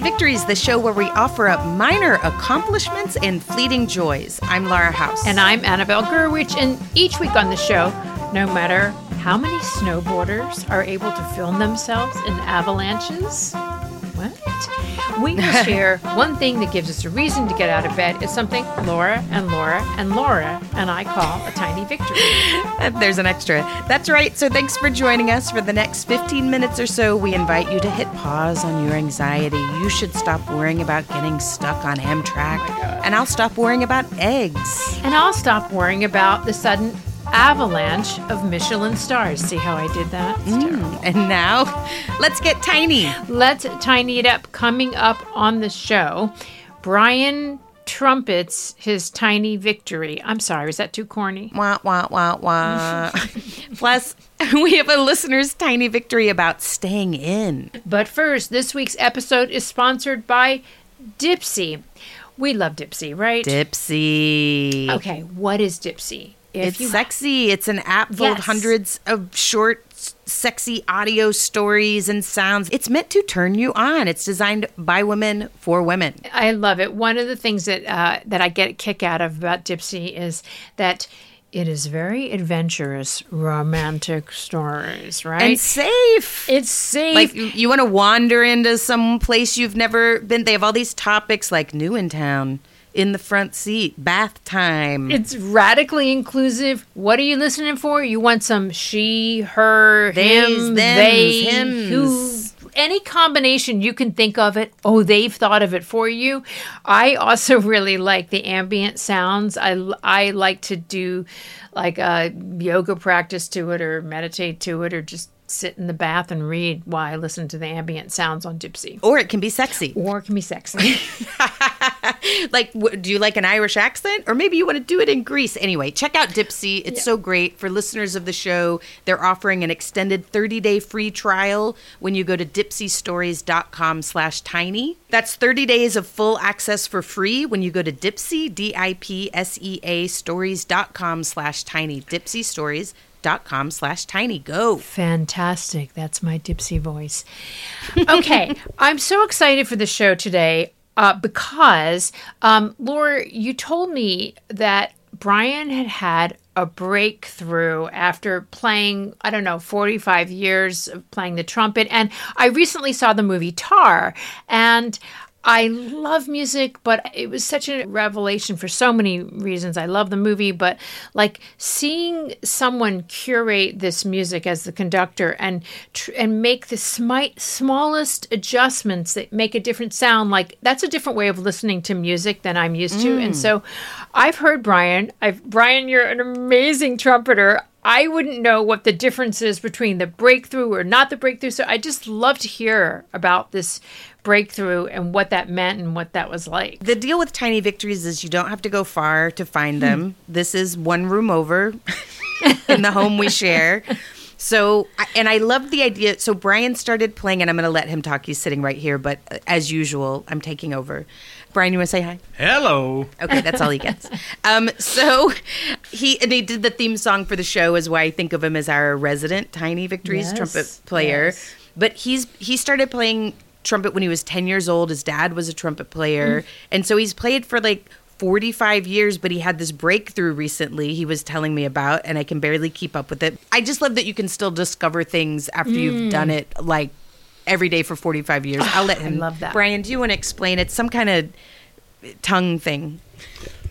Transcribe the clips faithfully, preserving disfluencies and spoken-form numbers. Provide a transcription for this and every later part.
Tiny Victories, the show where we offer up minor accomplishments and fleeting joys. I'm Laura House. And I'm Annabelle Gurwitch. And each week on the show, no matter how many snowboarders are able to film themselves in avalanches, what? we will share one thing that gives us a reason to get out of bed. It's something Laura and Laura and Laura and I call a tiny victory. There's an extra. That's right. So thanks for joining us. For the next fifteen minutes or so, we invite you to hit pause on your anxiety. You should stop worrying about getting stuck on Amtrak. Oh, and I'll stop worrying about eggs. And I'll stop worrying about the sudden avalanche of Michelin stars. See how I did that? Mm, and now, let's get tiny. Let's tiny it up. Coming up on the show, Brian trumpets his tiny victory. I'm sorry, is that too corny? Wah, wah, wah, wah. Plus, we have a listener's tiny victory about staying in. But first, this week's episode is sponsored by Dipsy. We love Dipsy, right? Dipsy. Okay, what is Dipsy? If it's sexy. Ha- it's an app full yes. of hundreds of short, sexy audio stories and sounds. It's meant to turn you on. It's designed by women for women. I love it. One of the things that uh, that I get a kick out of about Dipsy is that it is very adventurous, romantic stories, right? And safe. It's safe. Like, you, you want to wander into some place you've never been. They have all these topics like new in town, in the front seat, bath time. It's radically inclusive. What are you listening for? You want some she, her, They's, him, them's, they, hims. Who, any combination you can think of it. Oh, they've thought of it for you. I also really like the ambient sounds. I, I like to do like a yoga practice to it or meditate to it or just sit in the bath and read while I listen to the ambient sounds on Dipsy. Or it can be sexy. Or it can be sexy. Like, do you like an Irish accent? Or maybe you want to do it in Greece. Anyway, check out Dipsy. It's yeah. so great. For listeners of the show, they're offering an extended thirty-day free trial when you go to dipsystories.com slash tiny. That's thirty days of full access for free when you go to Dipsy, D I P S E A, stories.com slash tiny. Dipsy Stories. dot com slash tiny go. Fantastic. That's my Dipsy voice. Okay. I'm so excited for the show today uh, because, um, Laura, you told me that Brian had had a breakthrough after playing, I don't know, forty-five years of playing the trumpet. And I recently saw the movie Tar, and I love music, but it was such a revelation for so many reasons. I love the movie, but like seeing someone curate this music as the conductor and tr- and make the smi- smallest adjustments that make a different sound, like that's a different way of listening to music than I'm used to. Mm. And so I've heard Brian. I've Brian, you're an amazing trumpeter. I wouldn't know what the difference is between the breakthrough or not the breakthrough. So I just love to hear about this breakthrough and what that meant and what that was like. The deal with tiny victories is you don't have to go far to find them. This is one room over in the home we share. So, and I love the idea. So Brian started playing, and I'm going to let him talk. He's sitting right here, but as usual, I'm taking over. Brian, you want to say hi? Hello. Okay, that's all he gets. Um, so he and he did the theme song for the show, is why I think of him as our resident Tiny Victories yes, trumpet player. Yes. But he's he started playing trumpet when he was ten years old. His dad was a trumpet player, mm. and so he's played for like forty-five years, but he had this breakthrough recently he was telling me about, and I can barely keep up with it. I just love that you can still discover things after mm. you've done it like every day for forty-five years. I'll let him. I love that. Brian, do you want to explain? It's some kind of tongue thing.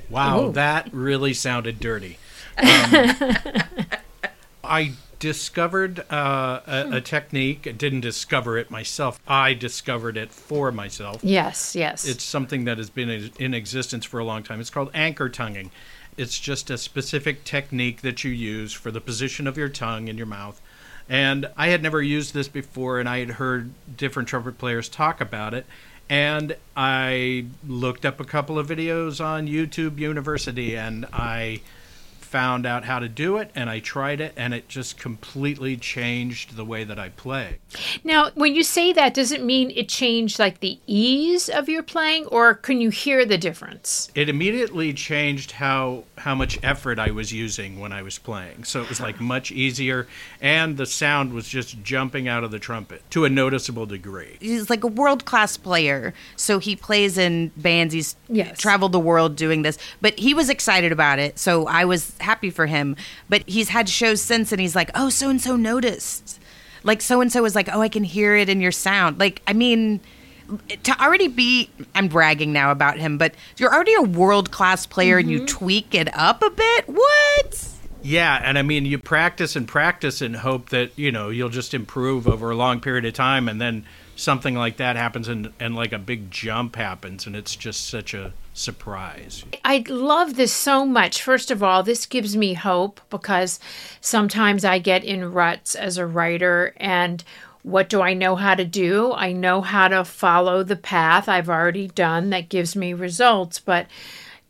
Wow, Ooh. That really sounded dirty. Um, I discovered uh, a, a technique. I didn't discover it myself. I discovered it for myself. Yes, yes. It's something that has been in existence for a long time. It's called anchor tonguing. It's just a specific technique that you use for the position of your tongue in your mouth. And I had never used this before, and I had heard different trumpet players talk about it. And I looked up a couple of videos on YouTube University, and I found out how to do it, and I tried it, and it just completely changed the way that I play. Now, when you say that, does it mean it changed like the ease of your playing, or can you hear the difference? It immediately changed how how much effort I was using when I was playing. So it was like much easier, and the sound was just jumping out of the trumpet to a noticeable degree. He's like a world-class player, so he plays in bands. He's yes. traveled the world doing this, but he was excited about it, so I was happy for him. But he's had shows since, and he's like, oh, so-and-so noticed. Like, so-and-so was like, oh, I can hear it in your sound. Like, I mean, to already be, I'm bragging now about him, but you're already a world-class player, mm-hmm. and you tweak it up a bit? What? Yeah, and I mean, you practice and practice and hope that, you know, you'll just improve over a long period of time, and then something like that happens, and, and like a big jump happens, and it's just such a surprise. I love this so much. First of all, this gives me hope, because sometimes I get in ruts as a writer, and what do I know how to do? I know how to follow the path I've already done that gives me results, but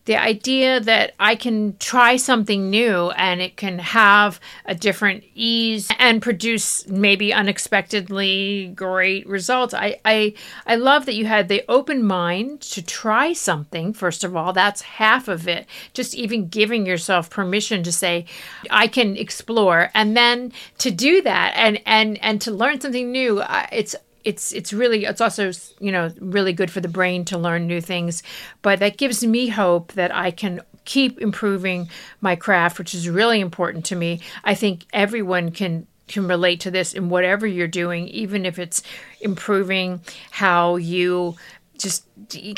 the idea that I can try something new and it can have a different ease and produce maybe unexpectedly great results. I, I I love that you had the open mind to try something. First of all, that's half of it. Just even giving yourself permission to say, I can explore. And then to do that and, and, and to learn something new, it's It's it's really it's also, you know, really good for the brain to learn new things. But that gives me hope that I can keep improving my craft, which is really important to me. I think everyone can can relate to this in whatever you're doing, even if it's improving how you just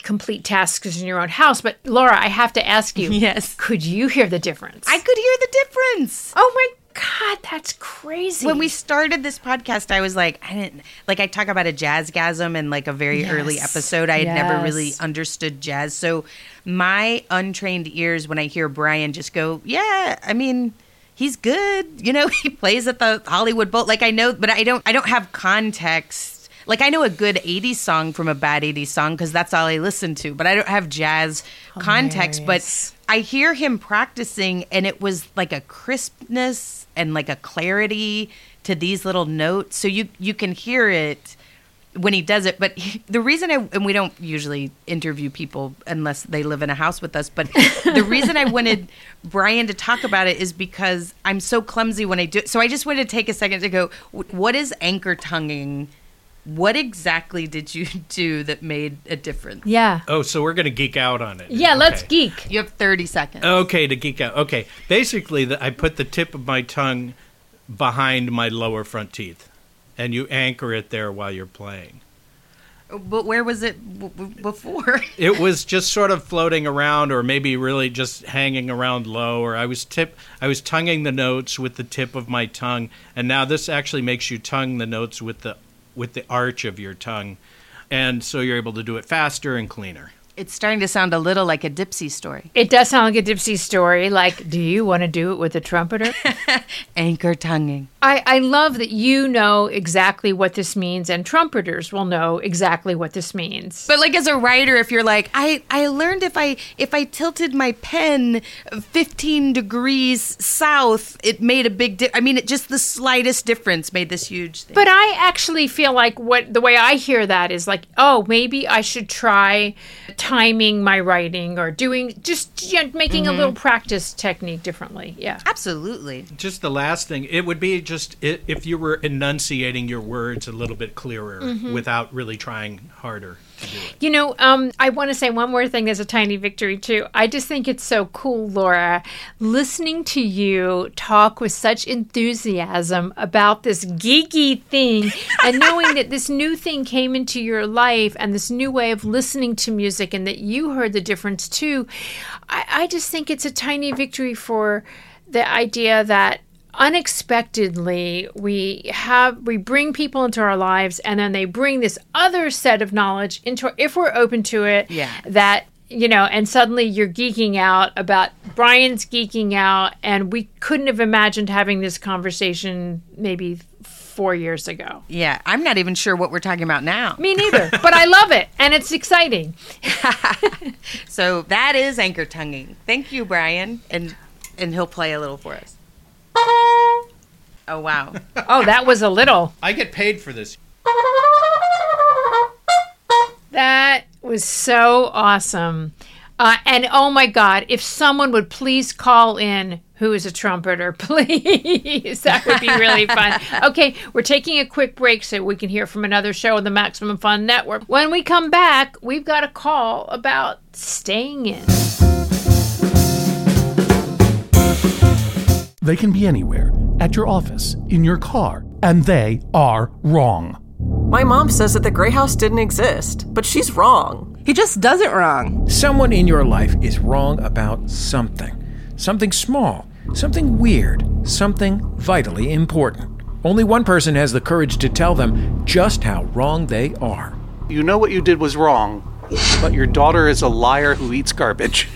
complete tasks in your own house. But Laura, I have to ask you, yes, could you hear the difference? I could hear the difference. Oh my God, that's crazy. When we started this podcast, I was like, I didn't, like I talk about a jazzgasm in like a very yes. early episode. I had yes. never really understood jazz. So my untrained ears, when I hear Brian just go, yeah, I mean, he's good. You know, he plays at the Hollywood Bowl. Like I know, but I don't, I don't have context. Like, I know a good eighties song from a bad eighties song because that's all I listen to. But I don't have jazz context. Hilarious. But I hear him practicing, and it was like a crispness and like a clarity to these little notes. So you, you can hear it when he does it. But he, the reason I – and we don't usually interview people unless they live in a house with us. But the reason I wanted Brian to talk about it is because I'm so clumsy when I do it. So I just wanted to take a second to go, what is anchor tonguing? What exactly did you do that made a difference? Yeah. Oh, so we're going to geek out on it. Yeah, okay. Let's geek. You have thirty seconds. Okay, to geek out. Okay. Basically, the, I put the tip of my tongue behind my lower front teeth, and you anchor it there while you're playing. But where was it b- b- before? It was just sort of floating around, or maybe really just hanging around low. Or I was tip, I was tonguing the notes with the tip of my tongue, and now this actually makes you tongue the notes with the with the arch of your tongue, and so you're able to do it faster and cleaner. It's starting to sound a little like a Dipsy story. It does sound like a Dipsy story. Like, do you want to do it with a trumpeter? Anchor tonguing. I, I love that you know exactly what this means, and trumpeters will know exactly what this means. But like as a writer, if you're like, I, I learned if I if I tilted my pen fifteen degrees south, it made a big difference. I mean, it just the slightest difference made this huge thing. But I actually feel like what the way I hear that is like, oh, maybe I should try timing my writing, or doing just yeah, making mm-hmm. a little practice technique differently. Yeah, absolutely. Just the last thing, it would be just it, if you were enunciating your words a little bit clearer mm-hmm. without really trying harder to do it. You know, um, I want to say one more thing. There's a tiny victory too. I just think it's so cool, Laura, listening to you talk with such enthusiasm about this geeky thing and knowing that this new thing came into your life and this new way of listening to music, and that you heard the difference too. I, I just think it's a tiny victory for the idea that unexpectedly we have we bring people into our lives, and then they bring this other set of knowledge into, if we're open to it. Yeah. That, you know, and suddenly you're geeking out about Brian's geeking out, and we couldn't have imagined having this conversation maybe four years ago. Yeah, I'm not even sure what we're talking about now. Me neither, but I love it, and it's exciting. So that is anchor tonguing. Thank you, Brian, and and he'll play a little for us. Oh, wow. Oh, that was a little. I get paid for this. That was so awesome. Uh, and, oh, my God, if someone would please call in who is a trumpeter, please. That would be really fun. Okay, we're taking a quick break so we can hear from another show on the Maximum Fun Network. When we come back, we've got a call about staying in. They can be anywhere, at your office, in your car, and they are wrong. My mom says that the Grey House didn't exist, but she's wrong. He just does it wrong. Someone in your life is wrong about something. Something small, something weird, something vitally important. Only one person has the courage to tell them just how wrong they are. You know what you did was wrong, but your daughter is a liar who eats garbage.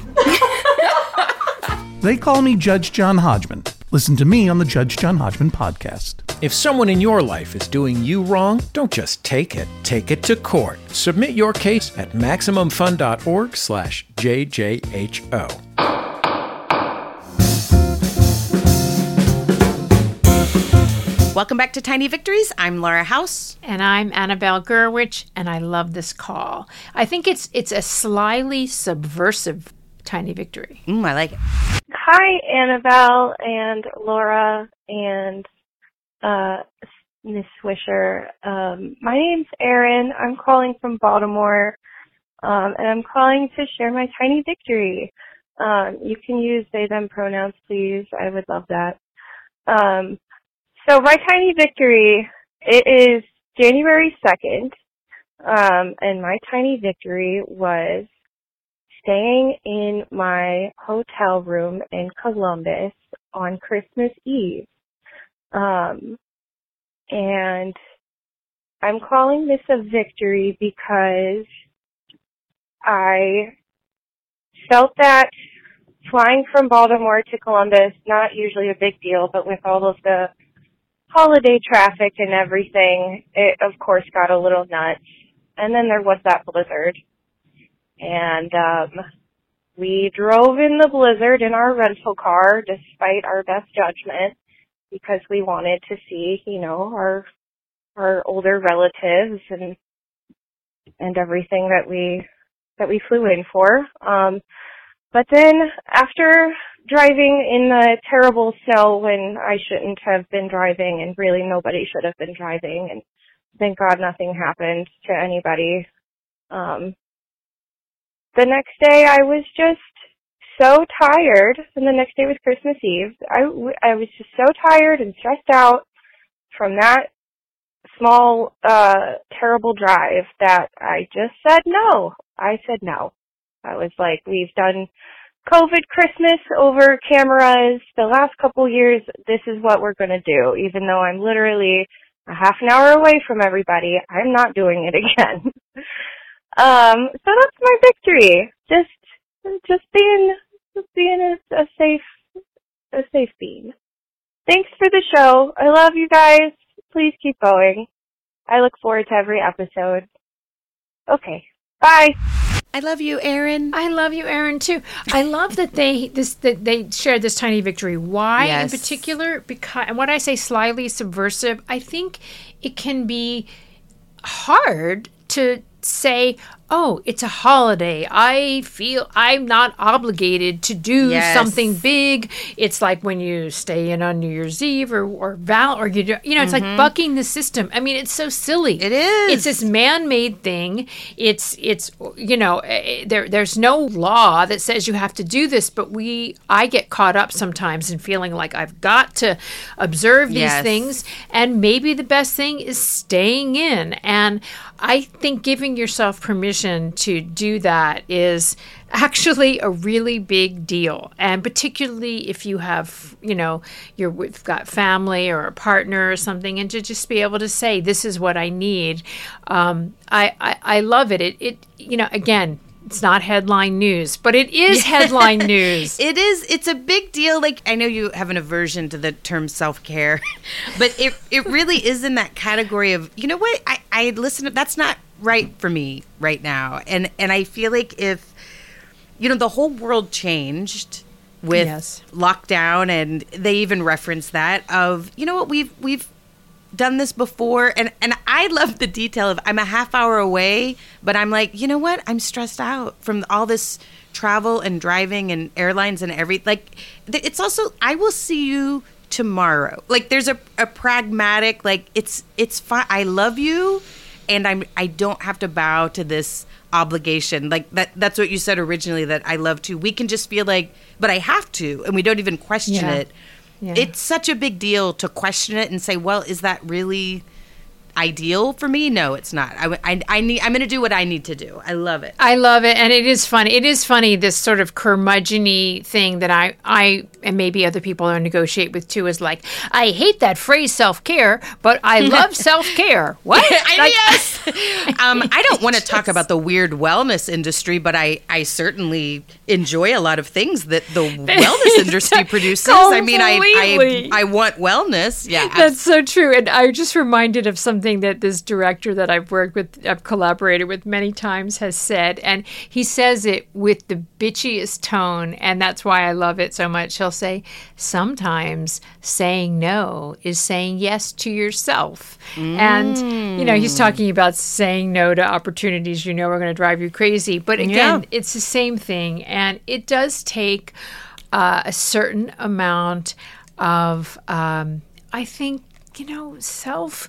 They call me Judge John Hodgman. Listen to me on the Judge John Hodgman podcast. If someone in your life is doing you wrong, don't just take it. Take it to court. Submit your case at MaximumFun.org slash JJHO. Welcome back to Tiny Victories. I'm Laura House. And I'm Annabelle Gurwitch, and I love this call. I think it's it's a slyly subversive tiny victory. Mm, I like it. Hi, Annabelle and Laura and... Uh, Miss Swisher. Um, my name's Erin. I'm calling from Baltimore, um, and I'm calling to share my tiny victory. Um, you can use they, them pronouns, please. I would love that. Um, so my tiny victory, it is January second, um, and my tiny victory was staying in my hotel room in Columbus on Christmas Eve. Um, and I'm calling this a victory because I felt that flying from Baltimore to Columbus, not usually a big deal, but with all of the holiday traffic and everything, it of course got a little nuts. And then there was that blizzard. And, um, we drove in the blizzard in our rental car despite our best judgment, because we wanted to see, you know, our our older relatives and and everything that we that we flew in for. Um, but then after driving in the terrible snow when I shouldn't have been driving and really nobody should have been driving, and thank God nothing happened to anybody, um, the next day I was just so tired, and the next day was Christmas Eve. I, I was just so tired and stressed out from that small, uh, terrible drive that I just said no. I said no. I was like, we've done COVID Christmas over cameras the last couple years. This is what we're going to do. Even though I'm literally a half an hour away from everybody, I'm not doing it again. um, so that's my victory. Just Just being, just being a, a safe, a safe being. Thanks for the show. I love you guys. Please keep going. I look forward to every episode. Okay. Bye. I love you, Erin. I love you, Erin, too. I love that they this that they shared this tiny victory. Why yes. in particular? Because, and when I say slyly subversive, I think it can be hard to say, oh, it's a holiday. I feel I'm not obligated to do yes. something big. It's like when you stay in on New Year's Eve or or Val or you do, you know, it's mm-hmm. like bucking the system. I mean, it's so silly. It is. It's this man-made thing. It's it's you know, there there's no law that says you have to do this, but we I get caught up sometimes in feeling like I've got to observe these yes. things, and maybe the best thing is staying in. And I think giving yourself permission to do that is actually a really big deal, and particularly if you have, you know, you're with got family or a partner or something, and to just be able to say, "This is what I need." Um, I, I I love it. It it you know again. It's not headline news, but it is headline news. It is. It's a big deal. Like, I know you have an aversion to the term self-care, but it it really is in that category of, you know what, I, I listen, that's not right for me right now. And, and I feel like if, you know, the whole world changed with yes. lockdown, and they even reference that of, you know what, we've we've done this before, and and I love the detail of I'm a half hour away, but I'm like, you know what, I'm stressed out from all this travel and driving and airlines and everything. Like, it's also, I will see you tomorrow. Like, there's a, a pragmatic, like, it's it's fine. I love you, and I'm I don't have to bow to this obligation. Like that that's what you said originally, that I love to. We can just feel like, but I have to, and we don't even question yeah. it. Yeah. It's such a big deal to question it and say, well, is that really ideal for me? No, it's not. I, I, I need, I'm going to do what I need to do. I love it. I love it. And it is funny. It is funny, this sort of curmudgeon-y thing that I, I and maybe other people I negotiate with too, is like, I hate that phrase self-care, but I love self-care. What? I, like, yes. um, I don't want to talk about the weird wellness industry, but I, I certainly enjoy a lot of things that the wellness industry produces. Completely. I mean, I, I I want wellness. Yeah, that's so true. And I just reminded of something that this director that I've worked with, I've collaborated with many times, has said, and he says it with the bitchiest tone, and that's why I love it so much. He'll say, sometimes saying no is saying yes to yourself. Mm. And, you know, he's talking about saying no to opportunities you know are going to drive you crazy. But again, yeah. it's the same thing, and it does take uh, a certain amount of, um, I think, you know, self...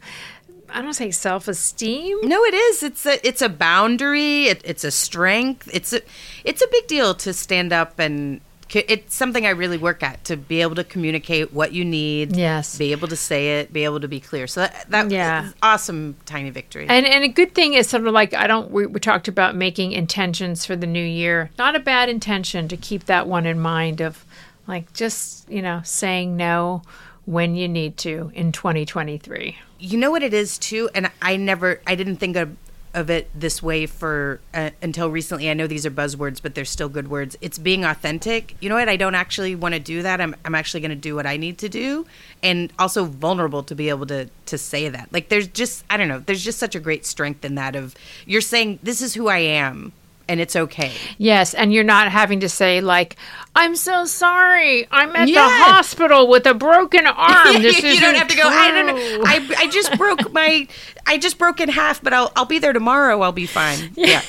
I don't say self-esteem. No, it is. It's a it's a boundary. It, it's a strength. It's a it's a big deal to stand up, and it's something I really work at, to be able to communicate what you need. Yes, be able to say it, be able to be clear. So that that yeah. awesome tiny victory. And and a good thing is sort of like I don't. We, we talked about making intentions for the new year. Not a bad intention to keep that one in mind, of like just you know saying no when you need to in twenty twenty-three. You know what it is, too? And I never, I didn't think of, of it this way for, uh, until recently. I know these are buzzwords, but they're still good words. It's being authentic. You know what? I don't actually want to do that. I'm I'm actually going to do what I need to do. And also vulnerable to be able to, to say that. Like, there's just, I don't know, there's just such a great strength in that, of you're saying, this is who I am. And it's okay. Yes, and you're not having to say, like, I'm so sorry. I'm at yes. the hospital with a broken arm. This you don't have to go, true. I don't know. I, I just broke my, I just broke in half, but I'll I'll be there tomorrow. I'll be fine. Yeah.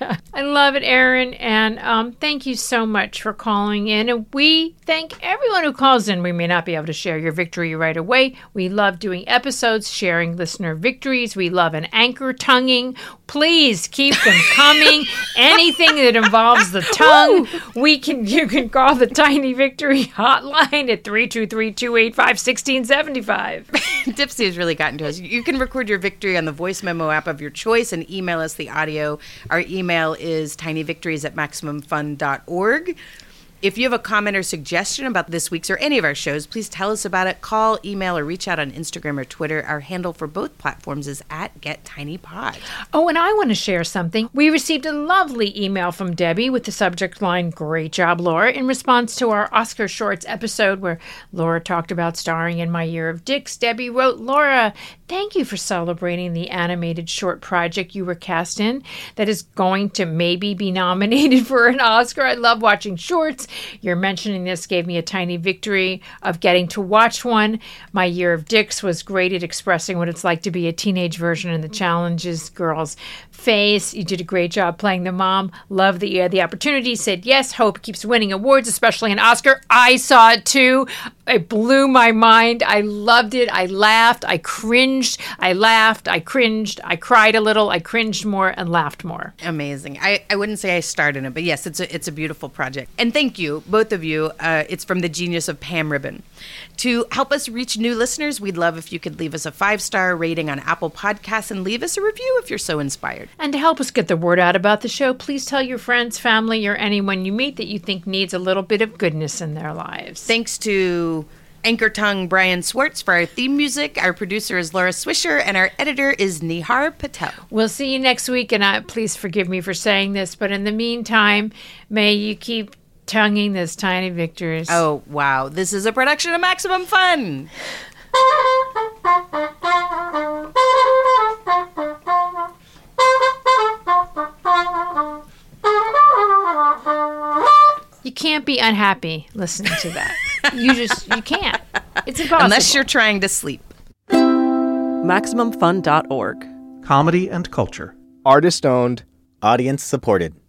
yeah. I love it, Erin. And um, thank you so much for calling in. And we thank everyone who calls in. We may not be able to share your victory right away. We love doing episodes, sharing listener victories. We love an anchor tonguing. Please keep them coming. Anything that involves the tongue, we can. You can call the Tiny Victory Hotline at three two three, two eight five, one six seven five. Dipsy has really gotten to us. You can record your victory on the voice memo app of your choice and email us the audio. Our email is tiny victories at maximum fun dot org. If you have a comment or suggestion about this week's or any of our shows, please tell us about it. Call, email, or reach out on Instagram or Twitter. Our handle for both platforms is at GetTinyPod. Oh, and I want to share something. We received a lovely email from Debbie with the subject line, "Great job, Laura," in response to our Oscar Shorts episode where Laura talked about starring in My Year of Dicks. Debbie wrote, "Laura, thank you for celebrating the animated short project you were cast in that is going to maybe be nominated for an Oscar. I love watching shorts. Your mentioning this gave me a tiny victory of getting to watch one. My Year of Dicks was great at expressing what it's like to be a teenage version and the challenges girls face. You did a great job playing the mom. Love that you had the opportunity. Said yes. Hope keeps winning awards, especially an Oscar." I saw it too. It blew my mind. I loved it. I laughed. I cringed. I laughed. I cringed. I cried a little. I cringed more and laughed more. Amazing. I, I wouldn't say I starred in it, but yes, it's a, it's a beautiful project. And thank you, both of you. Uh, it's from the genius of Pam Ribbon. To help us reach new listeners, we'd love if you could leave us a five-star rating on Apple Podcasts and leave us a review if you're so inspired. And to help us get the word out about the show, please tell your friends, family, or anyone you meet that you think needs a little bit of goodness in their lives. Thanks to anchor tongue Brian Swartz for our theme music. Our producer is Laura Swisher, and our editor is Nihar Patel. We'll see you next week, and I, please forgive me for saying this, but in the meantime, may you keep tonguing those tiny victories. Oh, wow. This is a production of Maximum Fun. You can't be unhappy listening to that. You just, you can't. It's impossible. Unless you're trying to sleep. Maximum Fun dot org. Comedy and culture. Artist owned. Audience supported.